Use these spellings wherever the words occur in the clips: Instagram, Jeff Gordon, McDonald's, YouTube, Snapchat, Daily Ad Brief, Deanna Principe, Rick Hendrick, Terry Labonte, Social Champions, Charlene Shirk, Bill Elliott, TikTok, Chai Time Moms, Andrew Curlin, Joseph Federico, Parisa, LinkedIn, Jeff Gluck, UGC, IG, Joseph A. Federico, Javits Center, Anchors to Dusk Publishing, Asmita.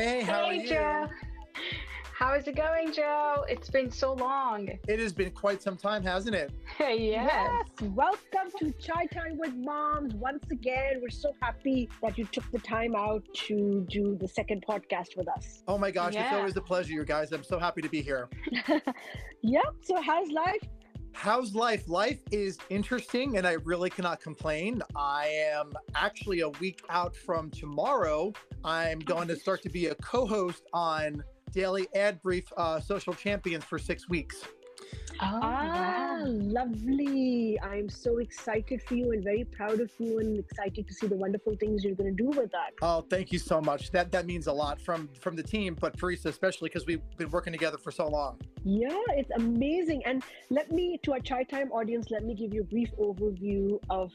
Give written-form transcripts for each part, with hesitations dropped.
Hey, how are you? Joe. How is it going, Joe? It's been so long. It has been quite some time, hasn't it? Yes. Welcome to Chai Time with Moms once again. We're so happy that you took the time out to do the second podcast with us. Oh my gosh, It's always a pleasure, you guys. I'm so happy to be here. So how's life? How's life? Life is interesting and I really cannot complain. I am actually a week out from tomorrow. I'm going to start to be a co-host on Daily Ad Brief Social Champions for 6 weeks. Lovely. I'm so excited for you and very proud of you and excited to see the wonderful things you're going to do with that. Oh, thank you so much. That means a lot from the team, but Parisa especially because we've been working together for so long. Yeah, it's amazing. And let me, to our Chai Time audience, let me give you a brief overview of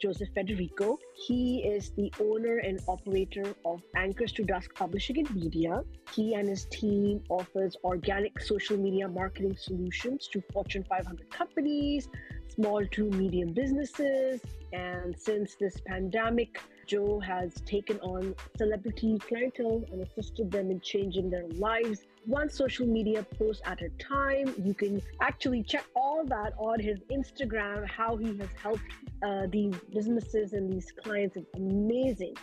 Joseph Federico. He is the owner and operator of Anchors to Dusk Publishing and Media. He and his team offers organic social media marketing solutions to Fortune 500 companies, small to medium businesses. And since this pandemic, Joe has taken on celebrity clientele and assisted them in changing their lives. One social media post at a time. You can actually check all that on his Instagram, how he has helped these businesses and these clients. It's amazing.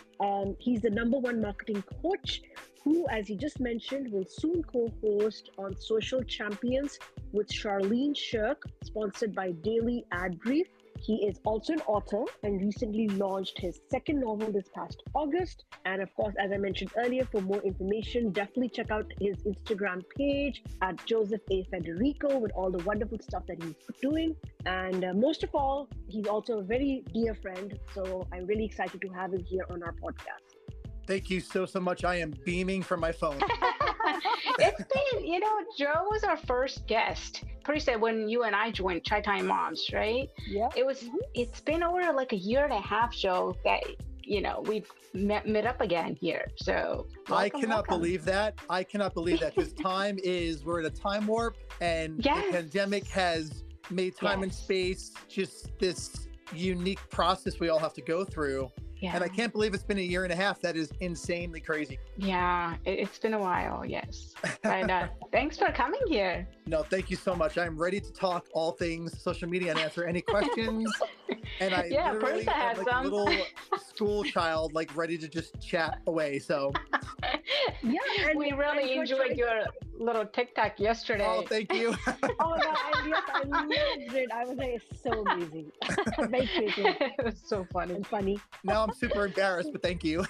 He's the #1 marketing coach who, as he just mentioned, will soon co-host on Social Champions with Charlene Shirk, sponsored by Daily Ad Brief. He is also an author and recently launched his second novel this past August. And of course, as I mentioned earlier, for more information, definitely check out his Instagram page at Joseph A. Federico with all the wonderful stuff that he's doing. And most of all, he's also a very dear friend. So I'm really excited to have him here on our podcast. Thank you so much. I am beaming from my phone. It's been, Joe was our first guest. Parisa, when you and I joined Chai Time Moms, right? Yeah. It's been over like a year and a half, Joe, that, we've met up again here. So I cannot believe that. I cannot believe that because we're in a time warp and the pandemic has made time and space just this unique process we all have to go through. Yeah. And I can't believe it's been a year and a half. That is insanely crazy. Yeah, it's been a while, yes. But thanks for coming here. No, thank you so much. I'm ready to talk all things social media and answer any questions. And I literally am like a little school child, like ready to just chat away. So we really enjoyed your little TikTok yesterday. Oh, thank you. I loved it. I was like, it's so amazing. Very crazy. It was so funny. And funny. Now I'm super embarrassed, but thank you.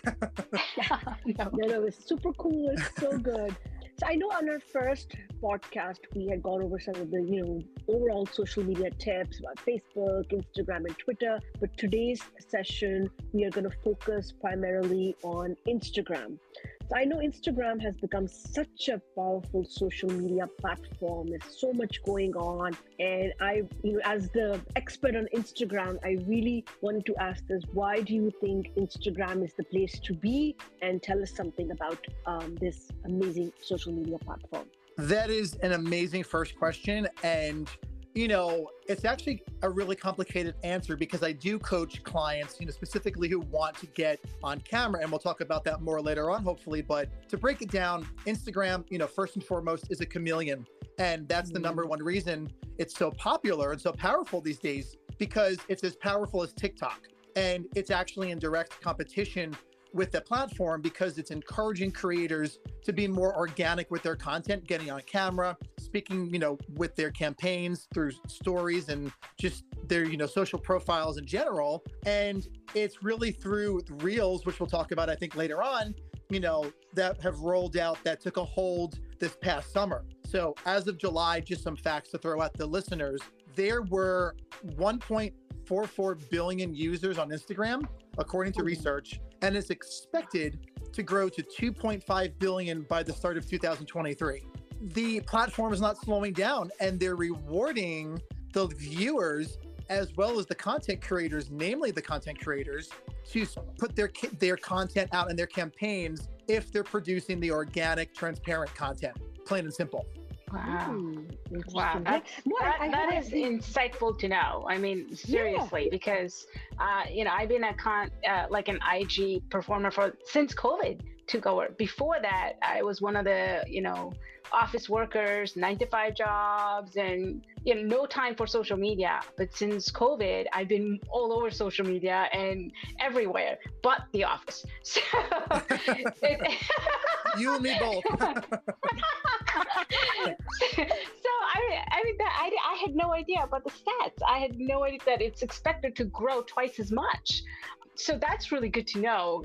No, it's super cool. It's so good. So I know on our first podcast, we had gone over some of the, overall social media tips about Facebook, Instagram, and Twitter. But today's session, we are going to focus primarily on Instagram. So I know Instagram has become such a powerful social media platform. There's so much going on. And I, as the expert on Instagram, I really wanted to ask this. Why do you think Instagram is the place to be? And tell us something about this amazing social media platform. That is an amazing first question. And, it's actually a really complicated answer because I do coach clients, specifically who want to get on camera. And we'll talk about that more later on, hopefully. But to break it down, Instagram, first and foremost, is a chameleon. And that's the #1 reason it's so popular and so powerful these days, because it's as powerful as TikTok. And it's actually in direct competition with the platform because it's encouraging creators to be more organic with their content, getting on camera, speaking, with their campaigns through stories and just their, social profiles in general. And it's really through Reels, which we'll talk about, I think, later on, that have rolled out, that took a hold this past summer. So as of July, just some facts to throw at the listeners, there were 1.44 billion users on Instagram, according to research, and it's expected to grow to 2.5 billion by the start of 2023. The platform is not slowing down, and they're rewarding the viewers as well as the content creators, namely the content creators, to put their content out in their campaigns if they're producing the organic, transparent content, plain and simple. Wow. Wow. That is insightful to know. I mean, seriously, because, I've been an IG performer since COVID took over. Before that, I was one of the, office workers, 9-to-5 jobs, and no time for social media. But since COVID, I've been all over social media and everywhere but the office. So you and me both. So I had no idea about the stats. I had no idea that it's expected to grow twice as much. So that's really good to know,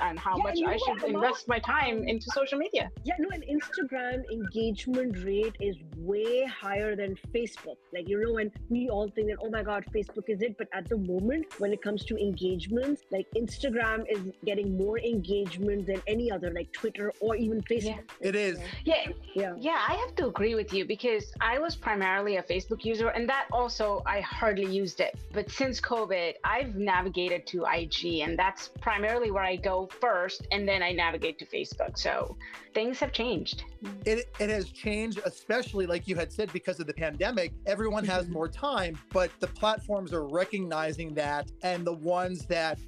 on how much I should invest my time into social media. Yeah, no, and Instagram engagement rate is way higher than Facebook. And we all think that, oh my God, Facebook is it. But at the moment, when it comes to engagements, Instagram is getting more engagement than any other, Twitter or even Facebook. Yeah. It is. Yeah, I have to agree with you because I was primarily a Facebook user, and that also, I hardly used it. But since COVID, I've navigated to IG, and that's primarily where I go first, and then I navigate to Facebook. So things have changed. It has changed, especially like you had said, because of the pandemic, everyone has more time, but the platforms are recognizing that, and the ones that,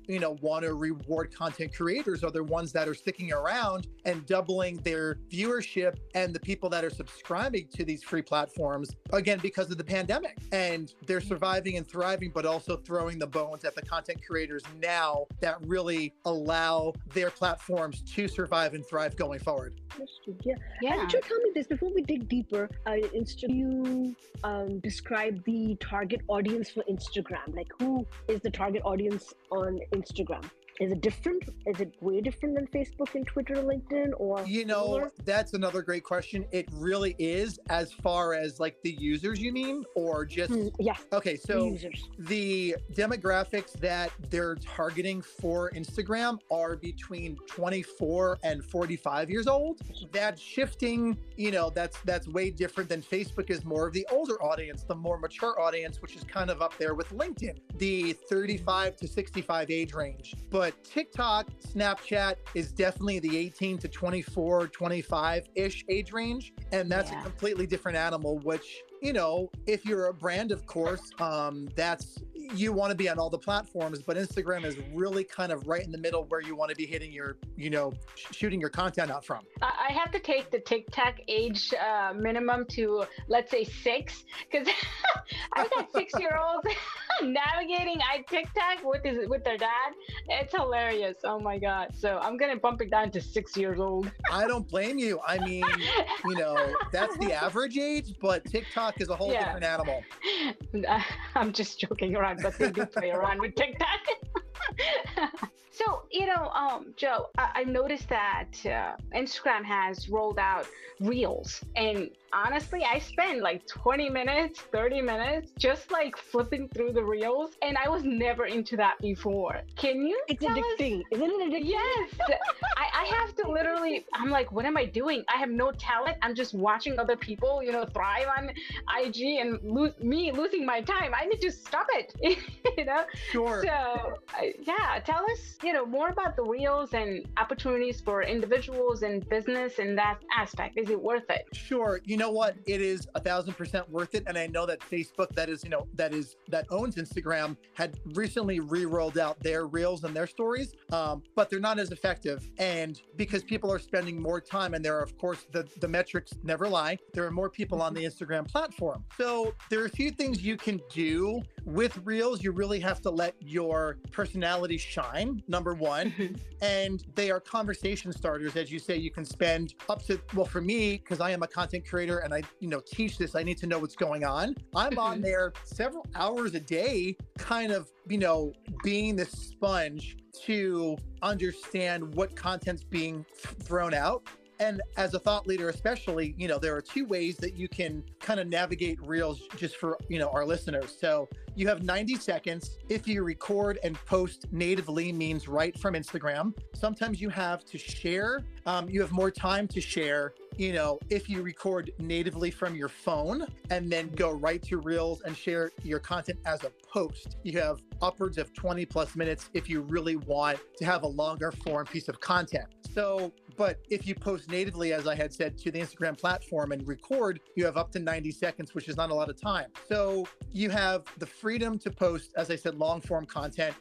want to reward content creators are the ones that are sticking around and doubling their viewership and the people that are subscribing to these free platforms, again, because of the pandemic. And they're surviving and thriving, but also throwing the bones at the content creators now that really allow their platforms to survive and thrive going forward. Yeah. And you tell me this before we dig deeper. You describe the target audience for Instagram. Who is the target audience on Instagram? Is it different? Is it way different than Facebook and Twitter, LinkedIn, or? That's another great question. It really is, as far as the users, you mean, or just? Yeah. Okay, so the demographics that they're targeting for Instagram are between 24 and 45 years old. That's shifting, that's way different than Facebook is more of the older audience, the more mature audience, which is kind of up there with LinkedIn, the 35 to 65 age range. But TikTok, Snapchat is definitely the 18 to 24, 25-ish age range. And that's a completely different animal, which, if you're a brand, of course, you want to be on all the platforms, but Instagram is really kind of right in the middle where you want to be hitting your, shooting your content out from. I have to take the TikTok age minimum to, let's say, 6, because I've got 6-year-olds navigating TikTok with their dad. It's hilarious. Oh my God. So I'm going to bump it down to 6 years old. I don't blame you. I mean, that's the average age, but TikTok is a whole different animal. I'm just joking around, but they do play around with TikTok. So, Joe, I noticed that Instagram has rolled out Reels, and honestly, I spend 20 minutes, 30 minutes, just flipping through the Reels, and I was never into that before. Can you? It's addicting. Isn't it addicting? Yes. I have to literally, I'm like, what am I doing? I have no talent. I'm just watching other people, thrive on IG and losing my time. I need to stop it, Sure. So, tell us, more about the Reels and opportunities for individuals and business in that aspect. Is it worth it? Sure. You know what? It is 1,000% worth it. And I know that Facebook, that owns Instagram, had recently re-rolled out their Reels and their stories, but they're not as effective. And because people are spending more time, and there are, of course, the metrics never lie. There are more people on the Instagram platform. So there are a few things you can do with Reels. You really have to let your personality shine, number one. And they are conversation starters. As you say, you can spend up to, well, for me, because I am a content creator and I, teach this, I need to know what's going on. I'm on there several hours a day, kind of, being this sponge to understand what content's being thrown out. And as a thought leader, especially, there are two ways that you can kind of navigate Reels just for, our listeners. So you have 90 seconds. If you record and post natively, means right from Instagram. Sometimes you have to share. You have more time to share. you know, if you record natively from your phone and then go right to Reels and share your content as a post, you have upwards of 20 plus minutes if you really want to have a longer form piece of content. So, but if you post natively, as I had said, to the Instagram platform and record, you have up to 90 seconds, which is not a lot of time. So you have the freedom to post, as I said, long form content,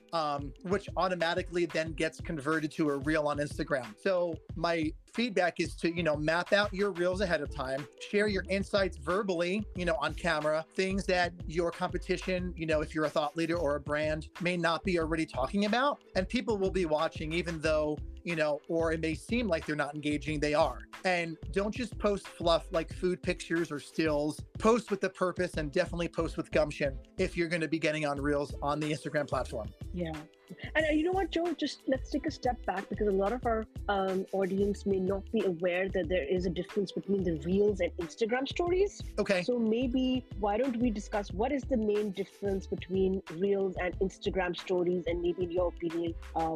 which automatically then gets converted to a reel on Instagram. So my feedback is to, you know, map out your reels ahead of time, share your insights verbally, you know, on camera, things that your competition, you know, if you're a thought leader or a brand may not be already talking about, and people will be watching even though, you know, or it may seem like they're not engaging, they are. And don't just post fluff like food pictures or stills. Post with the purpose and definitely post with gumption if you're going to be getting on Reels on the Instagram platform. Yeah. And you know what, Joe, just let's take a step back, because a lot of our audience may not be aware that there is a difference between the Reels and Instagram stories. Okay. So maybe why don't we discuss what is the main difference between Reels and Instagram stories, and maybe in your opinion,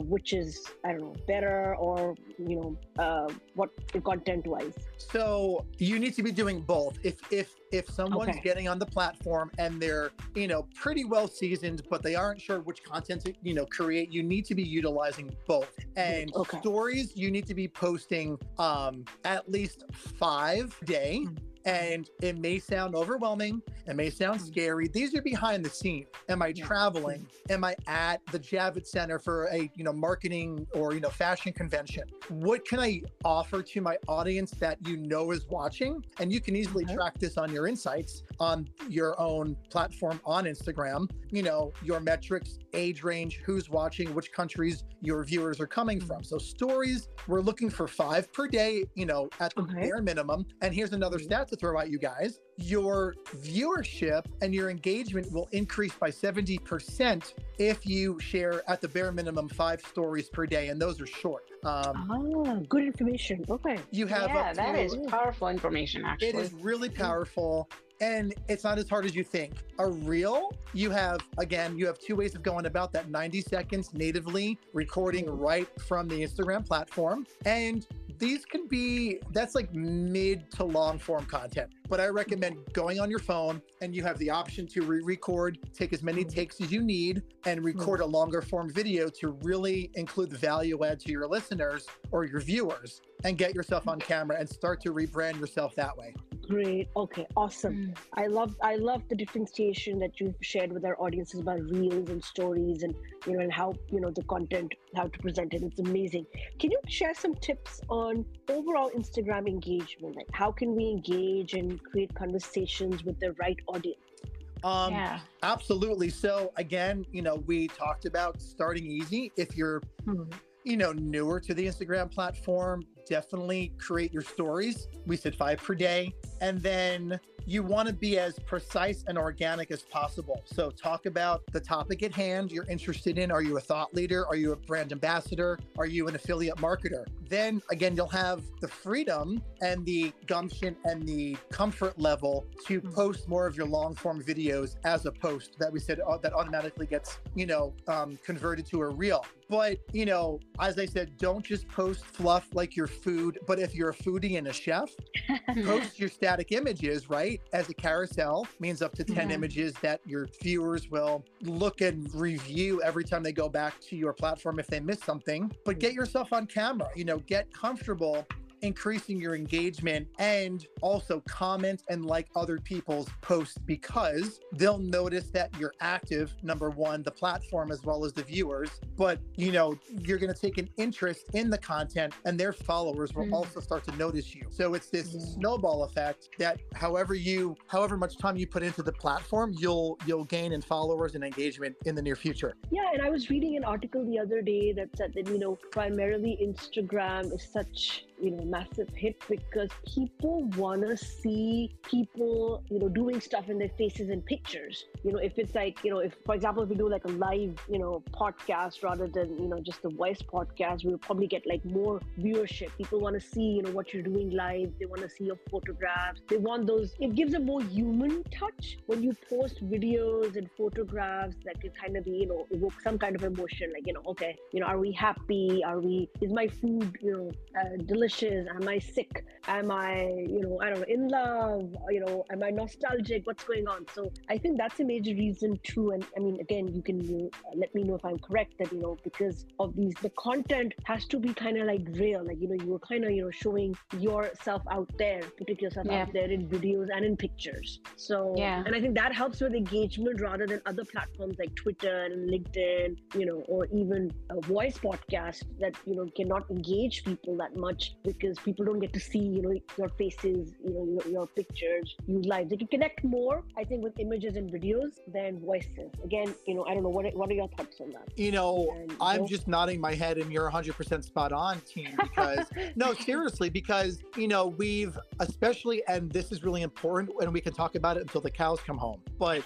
which is, I don't know, better or, you know, what content-wise? So you need to be doing both. If someone's okay. getting on the platform and they're, you know, pretty well seasoned, but they aren't sure which content to, you know, create, you need to be utilizing both. And okay. stories, you need to be posting at least 5 a day. Mm-hmm. And it may sound overwhelming. It may sound scary. These are behind the scenes. Am I traveling? Am I at the Javits Center for a, you know, marketing or, you know, fashion convention? What can I offer to my audience that, you know, is watching? And you can easily track this on your insights on your own platform on Instagram, you know, your metrics, age range, who's watching, which countries your viewers are coming from. So stories, we're looking for 5 per day, you know, at the bare minimum. And here's another stat to throw at you guys. Your viewership and your engagement will increase by 70% if you share at the bare minimum 5 stories per day, and those are short. Good information. Okay. You have that is powerful information, actually. It is really powerful. And it's not as hard as you think. A reel, you have, again, you have 2 ways of going about that: 90 seconds natively, recording right from the Instagram platform. And these can be, that's like mid to long form content. But I recommend going on your phone, and you have the option to re-record, take as many takes as you need, and record a longer form video to really include the value add to your listeners or your viewers, and get yourself on camera and start to rebrand yourself that way. Great. Okay. Awesome. I love the differentiation that you've shared with our audiences about reels and stories, and, you know, and how, you know, the content, how to present it. It's amazing. Can you share some tips on overall Instagram engagement? Like, how can we engage and create conversations with the right audience? Absolutely. So again, you know, we talked about starting easy. If you're, you know, newer to the Instagram platform, definitely create your stories. We said 5 per day. And then you want to be as precise and organic as possible. So talk about the topic at hand you're interested in. Are you a thought leader? Are you a brand ambassador? Are you an affiliate marketer? Then again, you'll have the freedom and the gumption and the comfort level to post more of your long form videos as a post that we said that automatically gets, you know, converted to a reel. But, you know, as I said, don't just post fluff like your food, but if you're a foodie and a chef, post your static images, right? As a carousel means up to 10 images that your viewers will look and review every time they go back to your platform if they miss something. But get yourself on camera, you know, get comfortable increasing your engagement, and also comment and like other people's posts, because they'll notice that you're active, number one, the platform as well as the viewers, but, you know, you're going to take an interest in the content, and their followers will also start to notice you. So it's this snowball effect that however much time you put into the platform, you'll gain in followers and engagement in the near future. Yeah. And I was reading an article the other day that said that, you know, primarily Instagram is such, you know, massive hit because people want to see people, you know, doing stuff in their faces and pictures. You know, if it's like, you know, if, for example, if we do like a live, you know, podcast rather than, you know, just the voice podcast, we'll probably get like more viewership. People want to see, you know, what you're doing live. They want to see your photographs. They want those. It gives a more human touch when you post videos and photographs that can kind of be, you know, evoke some kind of emotion. Like, you know, okay, you know, are we happy? Is my food, you know, delicious? blemishes? Am I sick? Am I, I don't know, in love? Am I nostalgic? What's going on? So I think that's a major reason too. And I mean, again, you can let me know if I'm correct that, because of these, the content has to be kind of like real. Like, you were kind of, showing yourself out there, putting yourself out there in videos and in pictures. So, and I think that helps with engagement rather than other platforms like Twitter and LinkedIn, or even a voice podcast that, cannot engage people that much because people don't get to see, your faces, your pictures, your lives. They can connect more, I think, with images and videos than voices. Again, I don't know, what are your thoughts on that? I'm just nodding my head and you're 100% spot on, team, because no, seriously, because, we've especially, and this is really important and we can talk about it until the cows come home, but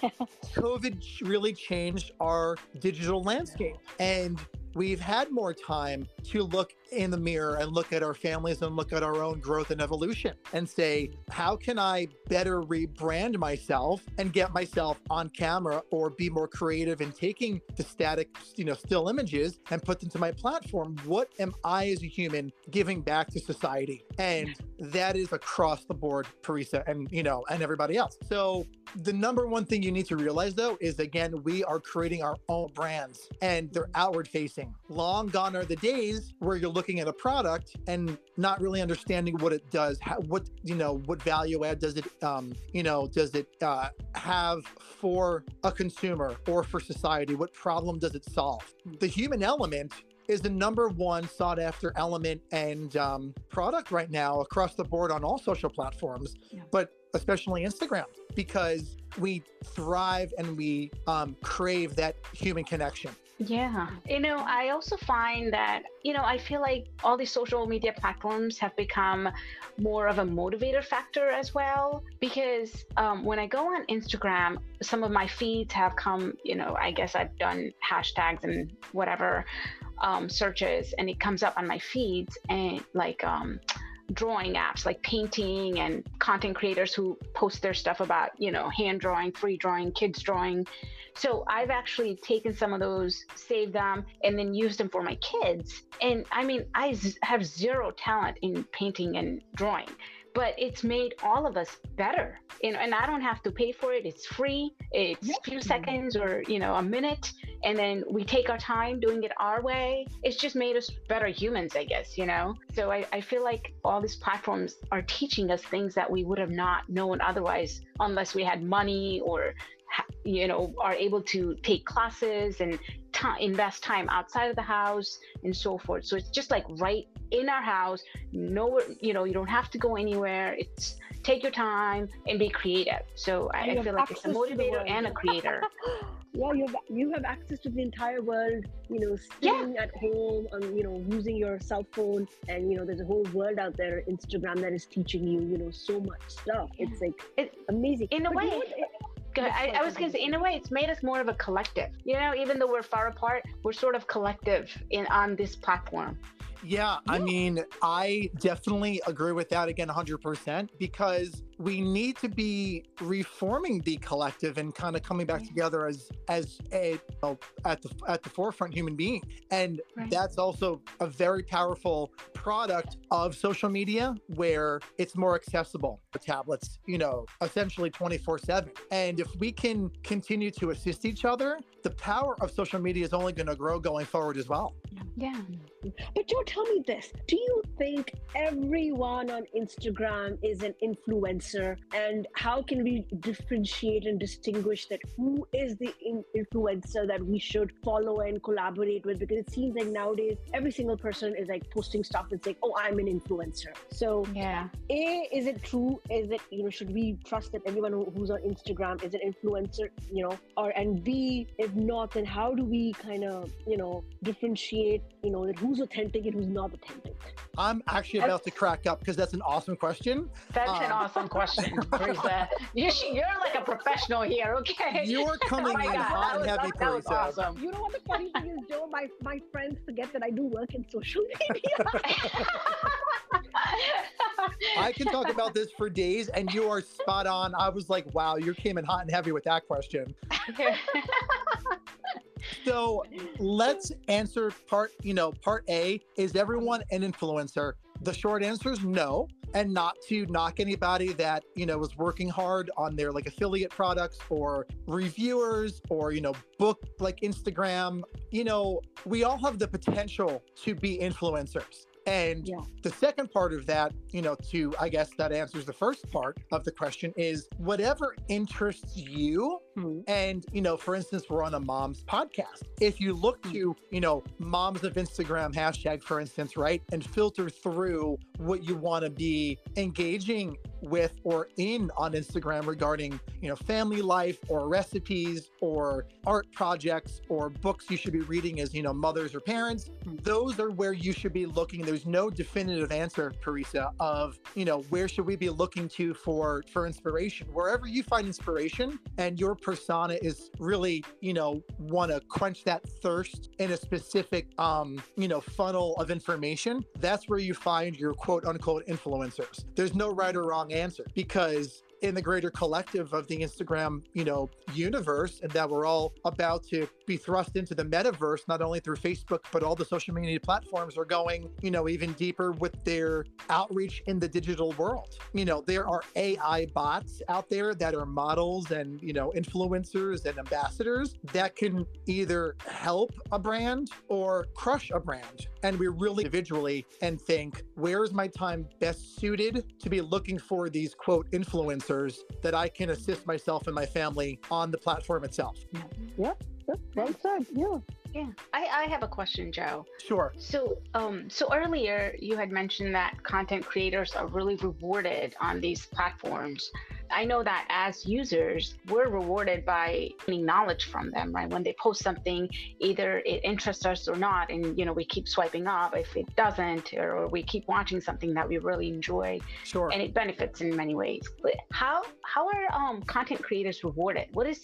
COVID really changed our digital landscape and we've had more time to look in the mirror and look at our families and look at our own growth and evolution and say, how can I better rebrand myself and get myself on camera or be more creative in taking the static, still images and put them to my platform? What am I as a human giving back to society? And that is across the board, Parisa, and everybody else. So the number one thing you need to realize, though, is, again, we are creating our own brands and they're outward facing. Long gone are the days where you're looking at a product and not really understanding what it does, what value add does it, does it have for a consumer or for society? What problem does it solve? The human element is the number one sought after element and product right now across the board on all social platforms, but especially Instagram, because we thrive and we crave that human connection. Yeah. I also find that, I feel like all these social media platforms have become more of a motivator factor as well, because when I go on Instagram, some of my feeds have come, I guess I've done hashtags and whatever searches, and it comes up on my feeds and like drawing apps like painting and content creators who post their stuff about, hand drawing, free drawing, kids drawing. So I've actually taken some of those, saved them, and then used them for my kids. And I mean, I have zero talent in painting and drawing, but it's made all of us better. And I don't have to pay for it. It's free. It's a few seconds or, a minute. And then we take our time doing it our way. It's just made us better humans, I guess, So I feel like all these platforms are teaching us things that we would have not known otherwise, unless we had money or, are able to take classes and invest time outside of the house and so forth. So it's just like right in our house, nowhere, you don't have to go anywhere. It's take your time and be creative. So I feel like it's a motivator and a creator. Yeah, you have access to the entire world, staying at home, using your cell phone. And, there's a whole world out there, Instagram, that is teaching you, so much stuff. Yeah. It's like, it's amazing. In a way. I was going to say, in a way, it's made us more of a collective. Even though we're far apart, we're sort of collective on this platform. Yeah, I mean, I definitely agree with that, again, 100%, because we need to be reforming the collective and kind of coming back together at the forefront human being. And that's also a very powerful product of social media, where it's more accessible for tablets, essentially 24/7. And if we can continue to assist each other, the power of social media is only going to grow going forward as well. Yeah. But Joe, tell me this. Do you think everyone on Instagram is an influencer? And how can we differentiate and distinguish that who is the influencer that we should follow and collaborate with? Because it seems like nowadays, every single person is like posting stuff and saying, oh, I'm an influencer. So A, is it true? Is it, should we trust that everyone who's on Instagram is an influencer, and B, if not, then how do we kind of, differentiate, that who's authentic and who's not authentic? I'm actually about to crack up because that's an awesome question. That's an awesome question, Parisa. You're like a professional here, okay? You are coming in hot and heavy, Parisa. That was awesome. You know what the funny thing is, Joe? My friends forget that I do work in social media. I can talk about this for days, and you are spot on. I was like, wow, you came in hot and heavy with that question. So let's answer part A. Is everyone an influencer? The short answer is no, and not to knock anybody that, you know, was working hard on their like affiliate products or reviewers or, you know, book like Instagram. You know, we all have the potential to be influencers. And the second part of that, you know, to, I guess that answers the first part of the question is whatever interests you. Mm-hmm. And, you know, for instance, we're on a mom's podcast. If you look to, you know, moms of Instagram hashtag, for instance, right, and filter through what you want to be engaging with or in on Instagram regarding, you know, family life or recipes or art projects or books you should be reading as, you know, mothers or parents, those are where you should be looking. There's no definitive answer, Parisa, of, you know, where should we be looking to for inspiration? Wherever you find inspiration and your persona is really, you know, want to quench that thirst in a specific, you know, funnel of information, that's where you find your quote unquote influencers. There's no right or wrong answer, because in the greater collective of the Instagram, you know, universe, and that we're all about to be thrust into the metaverse, not only through Facebook, but all the social media platforms are going, you know, even deeper with their outreach in the digital world. You know, there are AI bots out there that are models and, you know, influencers and ambassadors that can either help a brand or crush a brand. And we really individually and think, where is my time best suited to be looking for these quote influencers that I can assist myself and my family on the platform itself. Yep. Well said. Yeah. I have a question, Joe. Sure. So earlier you had mentioned that content creators are really rewarded on these platforms. I know that as users, we're rewarded by getting knowledge from them, right? When they post something, either it interests us or not, and, you know, we keep swiping up if it doesn't, or we keep watching something that we really enjoy. Sure. And it benefits in many ways. But how are content creators rewarded? What is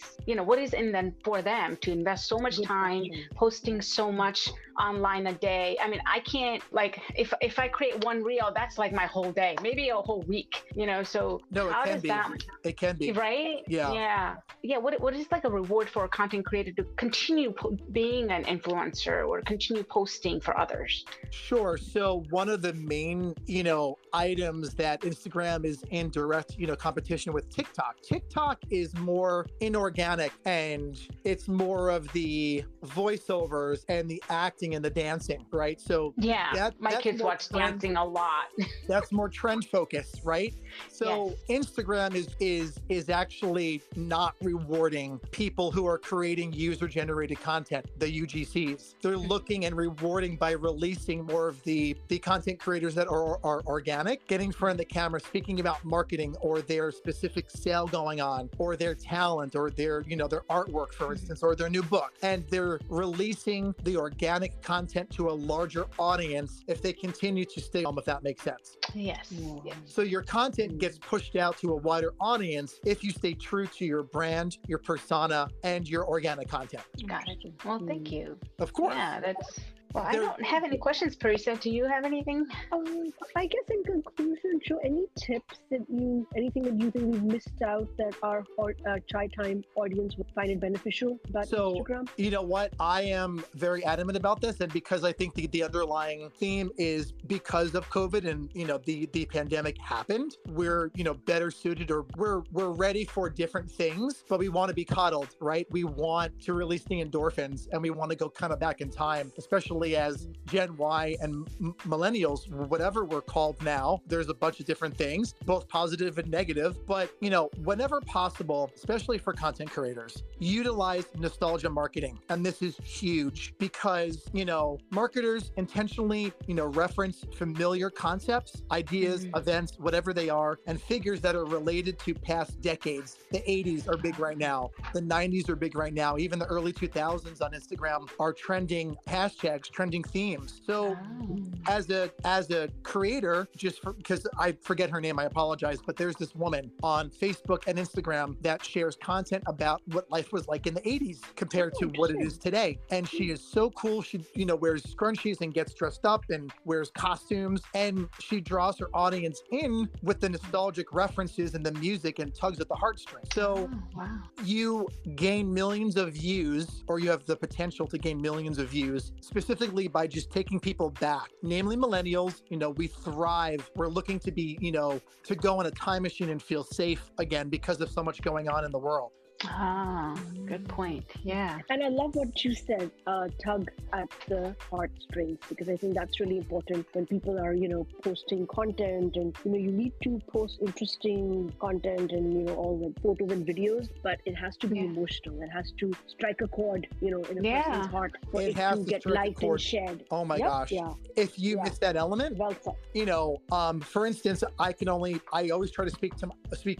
in them for them to invest so much time posting so much online a day? I mean, I can't, like, if I create one reel, that's like my whole day, maybe a whole week, you know? So no, how does that? It can be. Right? Yeah. What is like a reward for a content creator to continue being an influencer or continue posting for others? Sure. So one of the main, you know, items that Instagram is in direct, you know, competition with TikTok. TikTok is more inorganic, and it's more of the voiceovers and the acting and the dancing, right? So my kids watch dancing a lot. That's more trend focused, right? So Instagram is actually not rewarding people who are creating user-generated content, the UGCs. They're looking and rewarding by releasing more of the content creators that are organic, getting in front of the camera, speaking about marketing or their specific sale going on or their talent or their, you know, their artwork, for instance, or their new book. And they're releasing the organic content to a larger audience if they continue to stay on, if that makes sense. Yes. So your content gets pushed out to a wider audience if you stay true to your brand, your persona, and your organic content. Got it. Well, thank you. Of course. Yeah, that's... Well, I don't have any questions, Parisa. Do you have anything? I guess in conclusion, Joe, anything that you think we've missed out that our Chai Time audience would find it beneficial about Instagram? You know what? I am very adamant about this. And because I think the underlying theme is because of COVID and, you know, the pandemic happened, we're, you know, better suited, or we're ready for different things, but we want to be coddled, right? We want to release the endorphins and we want to go kind of back in time, especially as Gen Y and millennials, whatever we're called now. There's a bunch of different things, both positive and negative, but, you know, whenever possible, especially for content creators, utilize nostalgia marketing. And this is huge because, you know, marketers intentionally, you know, reference familiar concepts, ideas, events, whatever they are, and figures that are related to past decades. The 80s are big right now. The 90s are big right now. Even the early 2000s on Instagram are trending hashtags, trending themes. So as a creator, just because I forget her name, I apologize, but there's this woman on Facebook and Instagram that shares content about what life was like in the 80s compared to what it is today. And she is so cool. She, you know, wears scrunchies and gets dressed up and wears costumes. And she draws her audience in with the nostalgic references and the music and tugs at the heartstrings. So you gain millions of views, or you have the potential to gain millions of views, specifically specifically by just taking people back, namely millennials. You know, we thrive. We're looking to be, you know, to go on a time machine and feel safe again because of so much going on in the world. Ah, good point. Yeah. And I love what you said, tug at the heartstrings, because I think that's really important when people are, you know, posting content and, you know, you need to post interesting content and, you know, all the photos and videos, but it has to be emotional. It has to strike a chord, you know, in a person's heart for it to get liked and shared. Oh my gosh. Yeah. If you miss that element, well said. You know, for instance, I always try to speak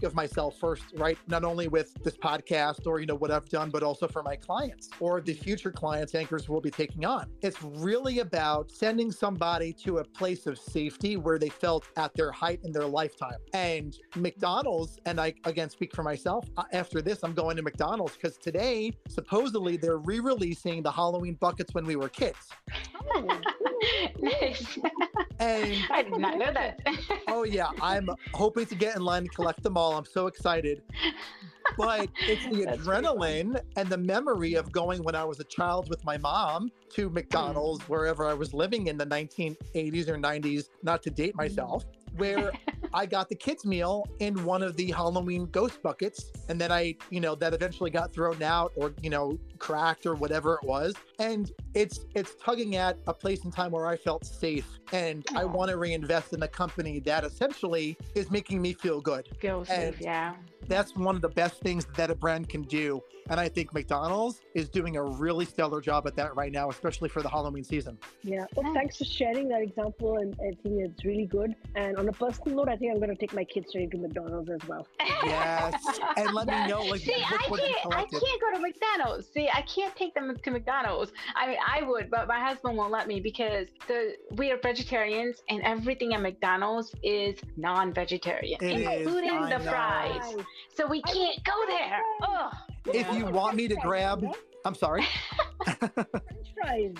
of myself first, right? Not only with this podcast or, you know, what I've done, but also for my clients or the future clients Anchors will be taking on. It's really about sending somebody to a place of safety where they felt at their height in their lifetime. And McDonald's, and I again speak for myself, after this, I'm going to McDonald's because today, supposedly, they're re-releasing the Halloween buckets when we were kids. Nice. And I did not know that. Oh yeah, I'm hoping to get in line and collect them all. I'm so excited. But it's the adrenaline and the memory of going when I was a child with my mom to McDonald's, wherever I was living in the 1980s or 90s, not to date myself, where I got the kids' meal in one of the Halloween ghost buckets. And then I, you know, that eventually got thrown out or, you know, cracked or whatever it was. And it's tugging at a place in time where I felt safe. And I want to reinvest in a company that essentially is making me feel good. Feel safe, yeah. That's one of the best things that a brand can do. And I think McDonald's is doing a really stellar job at that right now, especially for the Halloween season. Yeah. Well, thanks for sharing that example. And I think it's really good. And on a personal note, I think I'm going to take my kids today to McDonald's as well. Yes. And let me know. Like, see, I can't go to McDonald's. See, I can't take them to McDonald's. I mean, I would, but my husband won't let me because we are vegetarians and everything at McDonald's is non-vegetarian, including the fries. So we can't go there. Ugh. If you want me to grab, I'm sorry. French fries.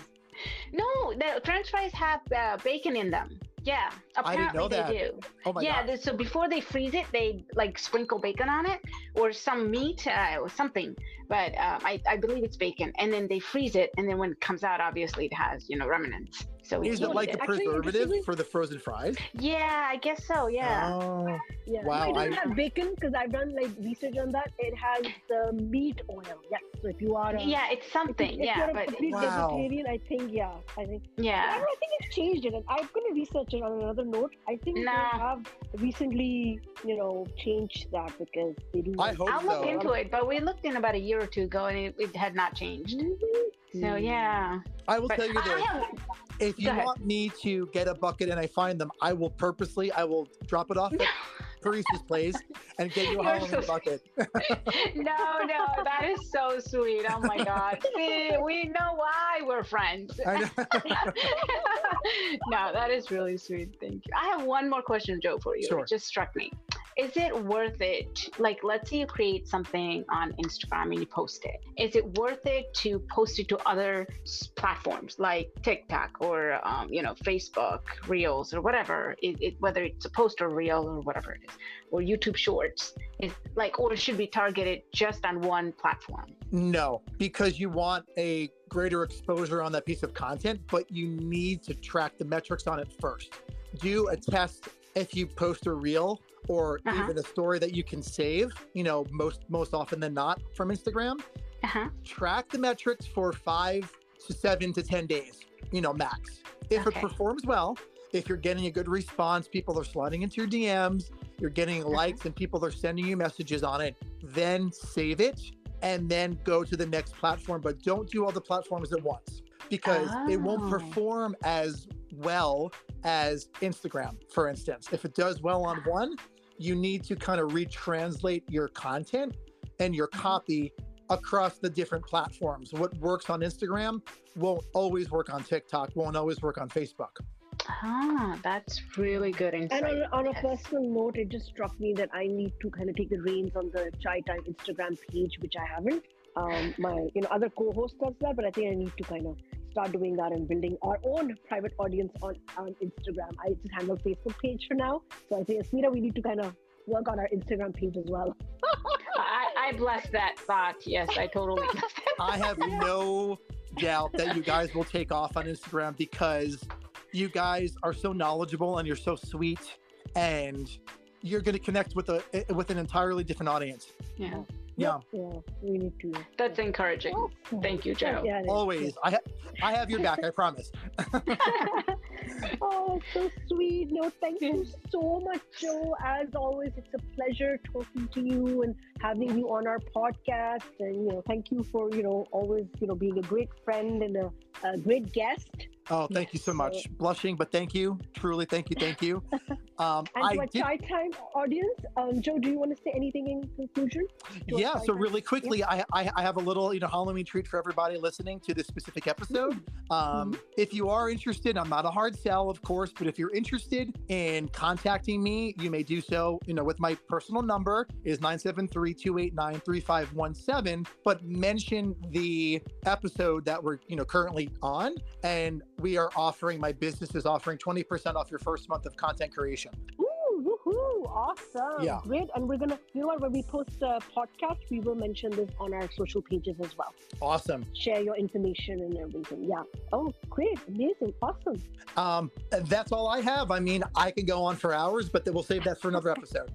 No, the French fries have bacon in them. Yeah, apparently I didn't know that. They do. Oh my God. So before they freeze it, they like sprinkle bacon on it or some meat or something. But I believe it's bacon. And then they freeze it. And then when it comes out, obviously it has, you know, remnants. So is it like a preservative for the frozen fries? Yeah, I guess so. Yeah. Oh, yeah. Wow. No, it doesn't have bacon because I've done like research on that. It has the meat oil. Yeah. So if you are it's something. If you're a complete vegetarian, I think. Yeah. I think it's changed it, and I'm going to research it. On another note, I think they have recently, you know, changed that because they do. I'll look into it, but we looked in about a year or two ago, and it had not changed. Mm-hmm. So yeah. I will tell you this. If you want me to get a bucket and I find them, I will drop it off at Parisa's place and get you a Halloween bucket. No, that is so sweet. Oh my God. See, we know why we're friends. I know. No, that is really sweet. Thank you. I have one more question, Joe, for you. Sure. It just struck me. Is it worth it? Like, let's say you create something on Instagram and you post it. Is it worth it to post it to other platforms like TikTok or, you know, Facebook Reels or whatever, whether it's a post or Reel or whatever it is, or YouTube Shorts? Or should be targeted just on one platform? No, because you want a greater exposure on that piece of content, but you need to track the metrics on it first. Do a test if you post a Reel or even a story that you can save, you know, most often than not from Instagram. Track the metrics for 5 to 7 to 10 days, you know, max. If it performs well, if you're getting a good response, people are sliding into your DMs, you're getting likes and people are sending you messages on it, then save it and then go to the next platform. But don't do all the platforms at once because it won't perform as well as Instagram, for instance. If it does well on one, you need to kind of retranslate your content and your copy across the different platforms. What works on Instagram won't always work on TikTok, won't always work on Facebook. Ah, that's really good insight. And on a personal note, it just struck me that I need to kind of take the reins on the Chai Time Instagram page, which I haven't. My other co-host does that, but I think I need to kind of start doing that and building our own private audience on Instagram. I just handle Facebook page for now. So I think, Asmita, we need to kind of work on our Instagram page as well. I bless that thought. Yes, I totally. I have no doubt that you guys will take off on Instagram, because you guys are so knowledgeable and you're so sweet, and you're going to connect with an entirely different audience. Yeah. Yeah. Yeah, we need to. That's encouraging. Thank you, Joe. Yeah, always. I have your back, I promise. Oh, so sweet. No, thank you so much, Joe. As always, it's a pleasure talking to you and having you on our podcast. And, thank you for, always, being a great friend and a great guest. Oh, thank you so much. Blushing, but thank you. Truly, thank you. Thank you. And to our Chai Time audience, Joe, do you want to say anything in conclusion? Yeah, so really quickly, I have a little Halloween treat for everybody listening to this specific episode. Mm-hmm. If you are interested, I'm not a hard sell, of course, but if you're interested in contacting me, you may do so, with my personal number is 973-289-3517, but mention the episode that we're, currently on, and my business is offering 20% off your first month of content creation. Ooh, woohoo, awesome. Yeah. Great. And we're going to, when we post a podcast, we will mention this on our social pages as well. Awesome. Share your information and everything. Yeah. Oh, great. Amazing. Awesome. That's all I have. I mean, I can go on for hours, but we'll save that for another episode.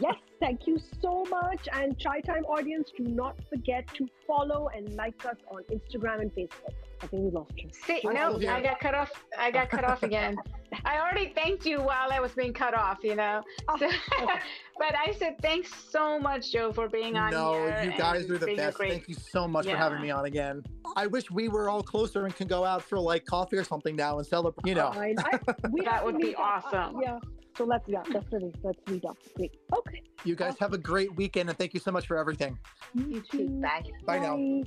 Yes. Thank you so much. And Chai Time audience, do not forget to follow and like us on Instagram and Facebook. I think we lost you. See, I got cut off. I got cut off again. I already thanked you while I was being cut off, But I said, thanks so much, Joe, for being on here. No, you guys are the best. Thank you so much for having me on again. I wish we were all closer and could go out for like coffee or something now and celebrate, that would be awesome. Yeah. So let's meet up. Great. Okay. You guys have a great weekend, and thank you so much for everything. You too. Bye. Bye now.